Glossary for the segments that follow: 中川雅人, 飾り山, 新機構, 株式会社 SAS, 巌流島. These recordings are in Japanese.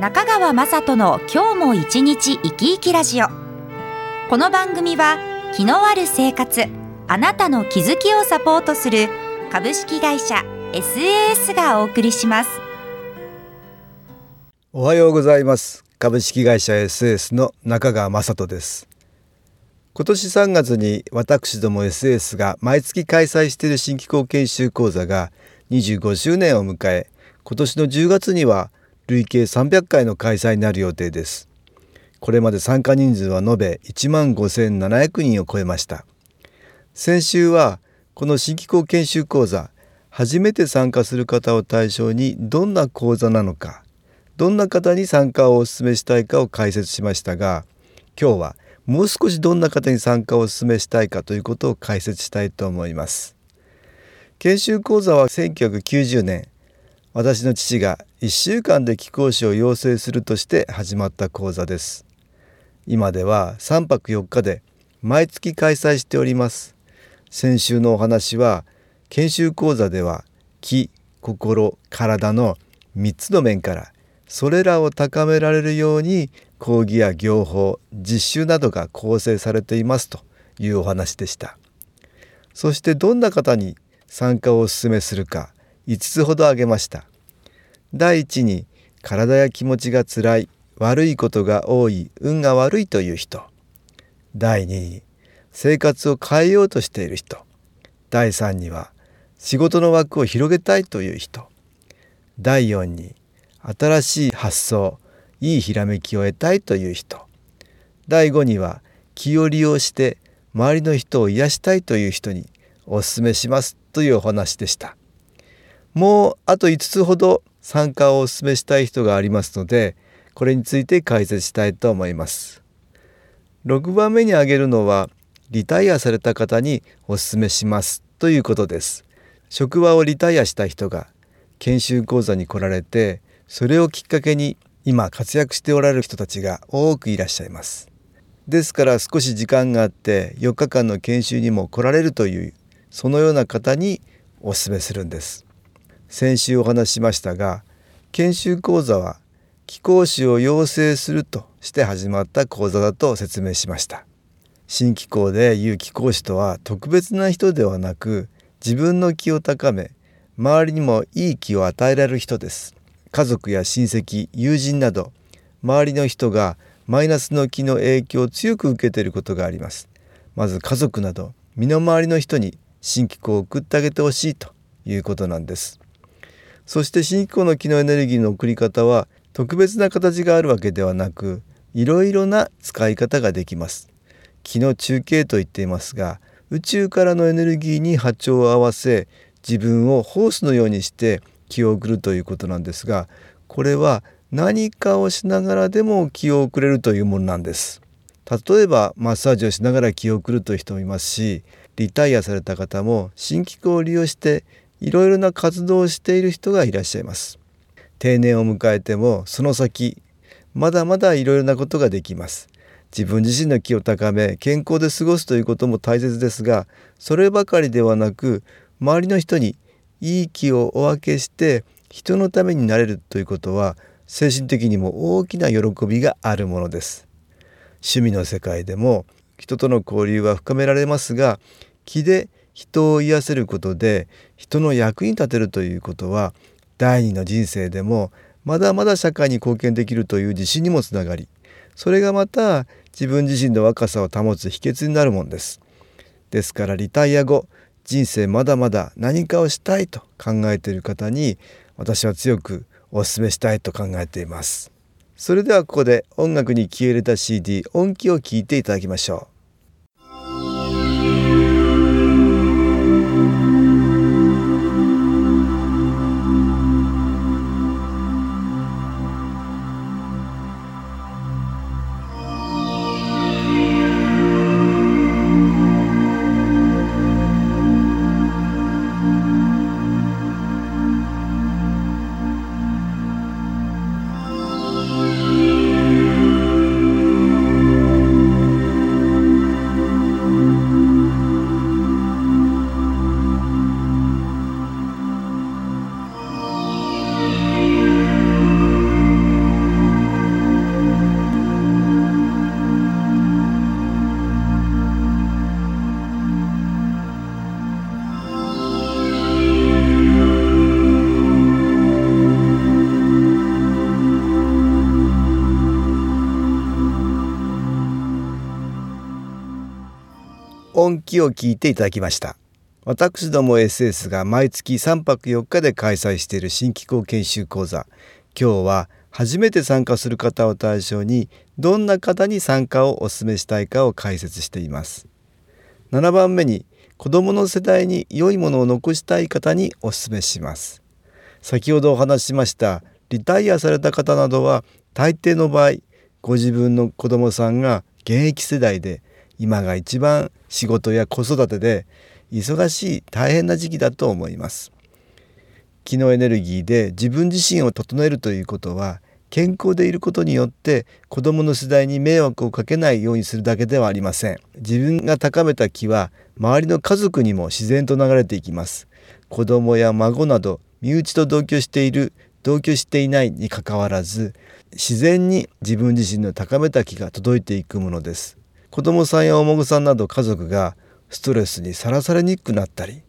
中川雅人の今日も一日生き生きラジオ。この番組は気のある生活、あなたの気づきをサポートする株式会社 SAS がお送りします。おはようございます。株式会社 SAS の中川雅人です。今年3月に私ども SAS が毎月開催している新機構研修講座が25周年を迎え、今年の10月には累計300回の開催になる予定です。これまで参加人数は延べ 15,700 人を超えました。先週はこの新機構研修講座、初めて参加する方を対象にどんな講座なのか、どんな方に参加をお勧めしたいかを解説しましたが、今日はもう少しどんな方に参加をお勧めしたいかということを解説したいと思います。研修講座は1990年、私の父が1週間で貴公子を養成するとして始まった講座です。今では3泊4日で毎月開催しております。先週のお話は、研修講座では気、心、体の3つの面からそれらを高められるように講義や行法、実習などが構成されていますというお話でした。そしてどんな方に参加をお勧めするか5つほど挙げました。第一に、体や気持ちがつらい、悪いことが多い、運が悪いという人。第二に、生活を変えようとしている人。第三には、仕事の枠を広げたいという人。第四に、新しい発想、いいひらめきを得たいという人。第五には、気を利用して周りの人を癒したいという人にお勧めしますというお話でした。もうあと5つほど参加をお勧めしたい人がありますので、これについて解説したいと思います。6番目に挙げるのは、リタイアされた方にお勧めしますということです。職場をリタイアした人が研修講座に来られて、それをきっかけに今活躍しておられる人たちが多くいらっしゃいます。ですから、少し時間があって4日間の研修にも来られるという、そのような方にお勧めするんです。先週お話ししましたが、研修講座は貴公子を養成するとして始まった講座だと説明しました。新機構でいう貴公子とは特別な人ではなく、自分の気を高め、周りにもいい気を与えられる人です。家族や親戚、友人など周りの人がマイナスの気の影響を強く受けていることがあります。まず家族など身の回りの人に新機構を送ってあげてほしいということなんです。そして新機構の気のエネルギーの送り方は特別な形があるわけではなく、いろいろな使い方ができます。気の中継と言っていますが、宇宙からのエネルギーに波長を合わせ、自分をホースのようにして気を送るということなんですが、これは何かをしながらでも気を送れるというものなんです。例えばマッサージをしながら気を送るという人もいますし、リタイアされた方も新機構を利用していろいろな活動をしている人がいらっしゃいます。定年を迎えてもその先まだまだいろいろなことができます。自分自身の気を高め、健康で過ごすということも大切ですが、そればかりではなく、周りの人にいい気をお分けして人のためになれるということは、精神的にも大きな喜びがあるものです。趣味の世界でも人との交流は深められますが、気で人を癒せることで人の役に立てるということは、第二の人生でもまだまだ社会に貢献できるという自信にもつながり、それがまた自分自身の若さを保つ秘訣になるものです。ですから、リタイア後人生まだまだ何かをしたいと考えている方に、私は強くお勧めしたいと考えています。それではここで音楽に気を入れた CD 音気を聴いていただきましょう。本気を聞いていただきました。私ども SAS が毎月3泊4日で開催している新機構研修講座。今日は初めて参加する方を対象に、どんな方に参加をお勧めしたいかを解説しています。7番目に、子どもの世代に良いものを残したい方にお勧めします。先ほどお話ししました、リタイアされた方などは、大抵の場合、ご自分の子どもさんが現役世代で、今が一番仕事や子育てで、忙しい大変な時期だと思います。気のエネルギーで自分自身を整えるということは、健康でいることによって子どもの世代に迷惑をかけないようにするだけではありません。自分が高めた気は周りの家族にも自然と流れていきます。子どもや孫など、身内と同居している同居していないにかかわらず、自然に自分自身の高めた気が届いていくものです。子どもさんやお孫さんなど家族がストレスにさらされにくくなったり、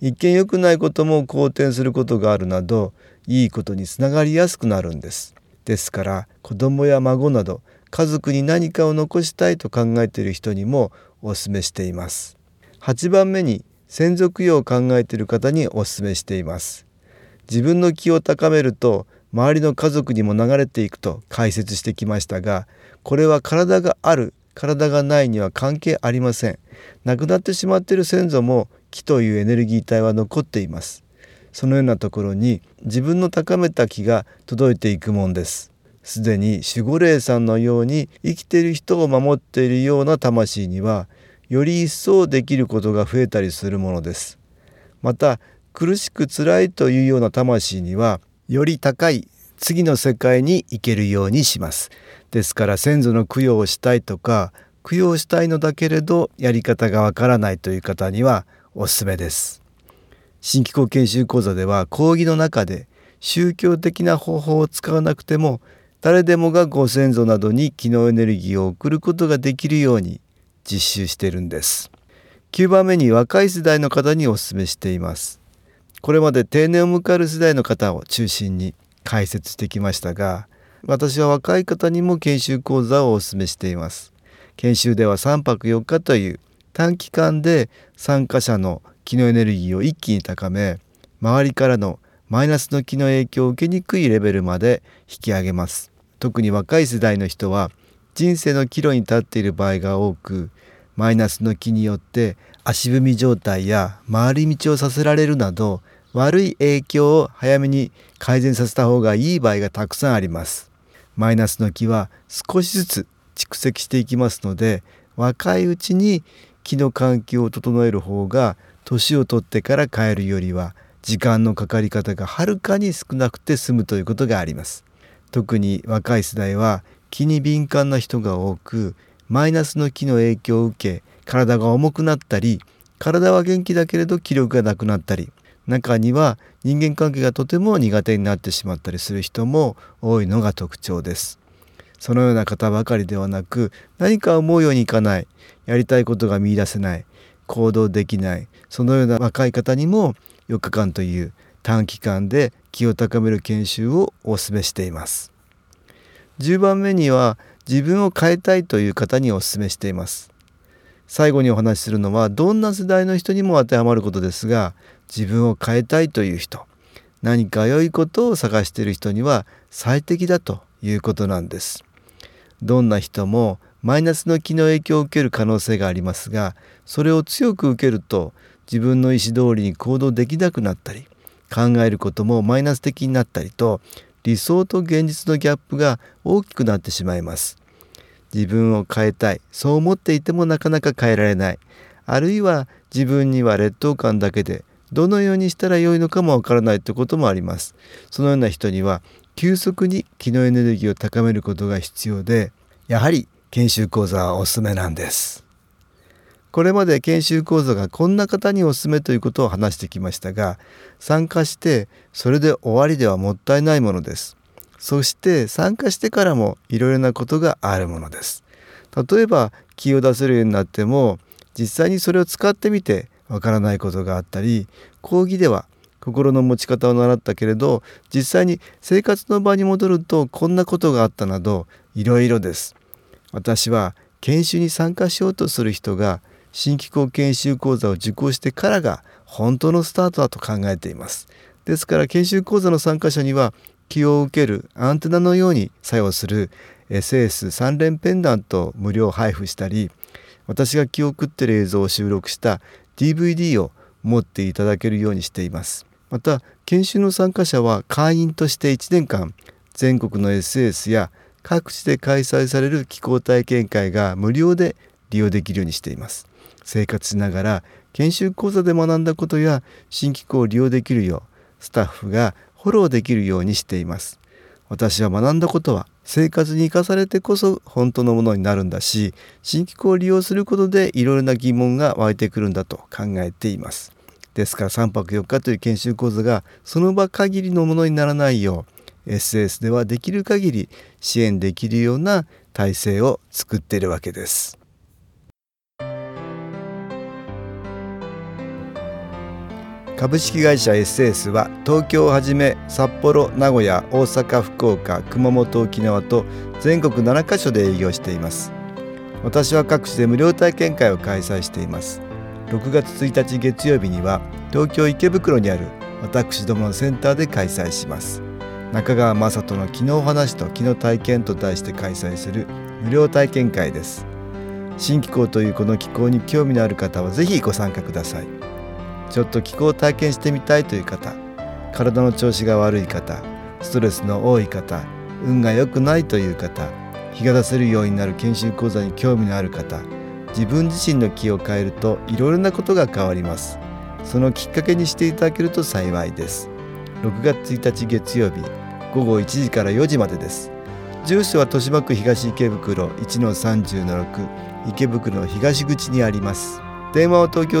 一見良くないことも好転することがあるなど、いいことにつながりやすくなるんです。ですから、子どもや孫など家族に何かを残したいと考えている人にもお勧めしています。8番目に、先祖供養を考えている方にお勧めしています。自分の気を高めると周りの家族にも流れていくと解説してきましたが、これは体がある体がないには関係ありません。亡くなってしまっている先祖も気というエネルギー体は残っています。そのようなところに自分の高めた気が届いていくもんです。すでに守護霊さんのように生きている人を守っているような魂には、より一層できることが増えたりするものです。また、苦しく辛いというような魂には、より高い次の世界に行けるようにします。ですから、先祖の供養をしたいとか、供養したいのだけれどやり方がわからないという方にはおすすめです。新機構研修講座では、講義の中で宗教的な方法を使わなくても、誰でもがご先祖などに気のエネルギーを送ることができるように実習しているんです。9番目に、若い世代の方におすすめしています。これまで定年を迎える世代の方を中心に解説してきましたが、私は若い方にも研修講座をお勧めしています。研修では3泊4日という短期間で、参加者の気のエネルギーを一気に高め、周りからのマイナスの気の影響を受けにくいレベルまで引き上げます。特に若い世代の人は人生の岐路に立っている場合が多く、マイナスの気によって足踏み状態や回り道をさせられるなど、悪い影響を早めに改善させた方がいい場合がたくさんあります。マイナスの気は少しずつ蓄積していきますので、若いうちに気の環境を整える方が、年を取ってから変えるよりは時間のかかり方がはるかに少なくて済むということがあります。特に若い世代は気に敏感な人が多く、マイナスの気の影響を受け、体が重くなったり、体は元気だけれど気力がなくなったり、中には人間関係がとても苦手になってしまったりする人も多いのが特徴です。そのような方ばかりではなく、何か思うようにいかない、やりたいことが見出せない、行動できない、そのような若い方にも4日間という短期間で気を高める研修をお勧めしています。10番目には、自分を変えたいという方にお勧めしています。最後にお話しするのは、どんな世代の人にも当てはまることですが、自分を変えたいという人、何か良いことを探している人には最適だということなんです。どんな人もマイナスの気の影響を受ける可能性がありますが、それを強く受けると自分の意思通りに行動できなくなったり、考えることもマイナス的になったりと、理想と現実のギャップが大きくなってしまいます。自分を変えたい、そう思っていてもなかなか変えられない、あるいは自分には劣等感だけでどのようにしたらよいのかもわからないということもあります。そのような人には急速に気のエネルギーを高めることが必要で、やはり研修講座はおすすめなんです。これまで研修講座がこんな方におすすめということを話してきましたが、参加してそれで終わりではもったいないものです。そして参加してからもいろいろなことがあるものです。例えば気を出せるようになっても、実際にそれを使ってみてわからないことがあったり、講義では心の持ち方を習ったけれど、実際に生活の場に戻るとこんなことがあったなど、いろいろです。私は研修に参加しようとする人が新機構研修講座を受講してからが本当のスタートだと考えています。ですから研修講座の参加者には気を受けるアンテナのように作用する SAS 3連ペンダントを無料配布したり、私が気を送っている映像を収録した DVD を持っていただけるようにしています。また研修の参加者は会員として1年間全国の SAS や各地で開催される気候体験会が無料で利用できるようにしています。生活しながら研修講座で学んだことや新機構を利用できるようスタッフがフォローできるようにしています。私は学んだことは生活に生かされてこそ本当のものになるんだし、新機構を利用することでいろいろな疑問が湧いてくるんだと考えています。ですから3泊4日という研修講座がその場限りのものにならないよう SAS ではできる限り支援できるような体制を作っているわけです。株式会社 SAS は東京をはじめ札幌、名古屋、大阪、福岡、熊本、沖縄と全国7カ所で営業しています。私は各地で無料体験会を開催しています。6月1日月曜日には東京池袋にある私どものセンターで開催します。中川雅人の気の話と気の体験と題して開催する無料体験会です。新気候というこの気候に興味のある方はぜひご参加ください。ちょっと気候を体験してみたいという方、体の調子が悪い方、ストレスの多い方、運が良くないという方、日が出せるようになる研修講座に興味のある方、自分自身の気を変えるといろいろなことが変わります。そのきっかけにしていただけると幸いです。6月1日月曜日、午後1時から4時までです。住所は豊島区東池袋 1-30-6 池袋の東口にあります。電話は東京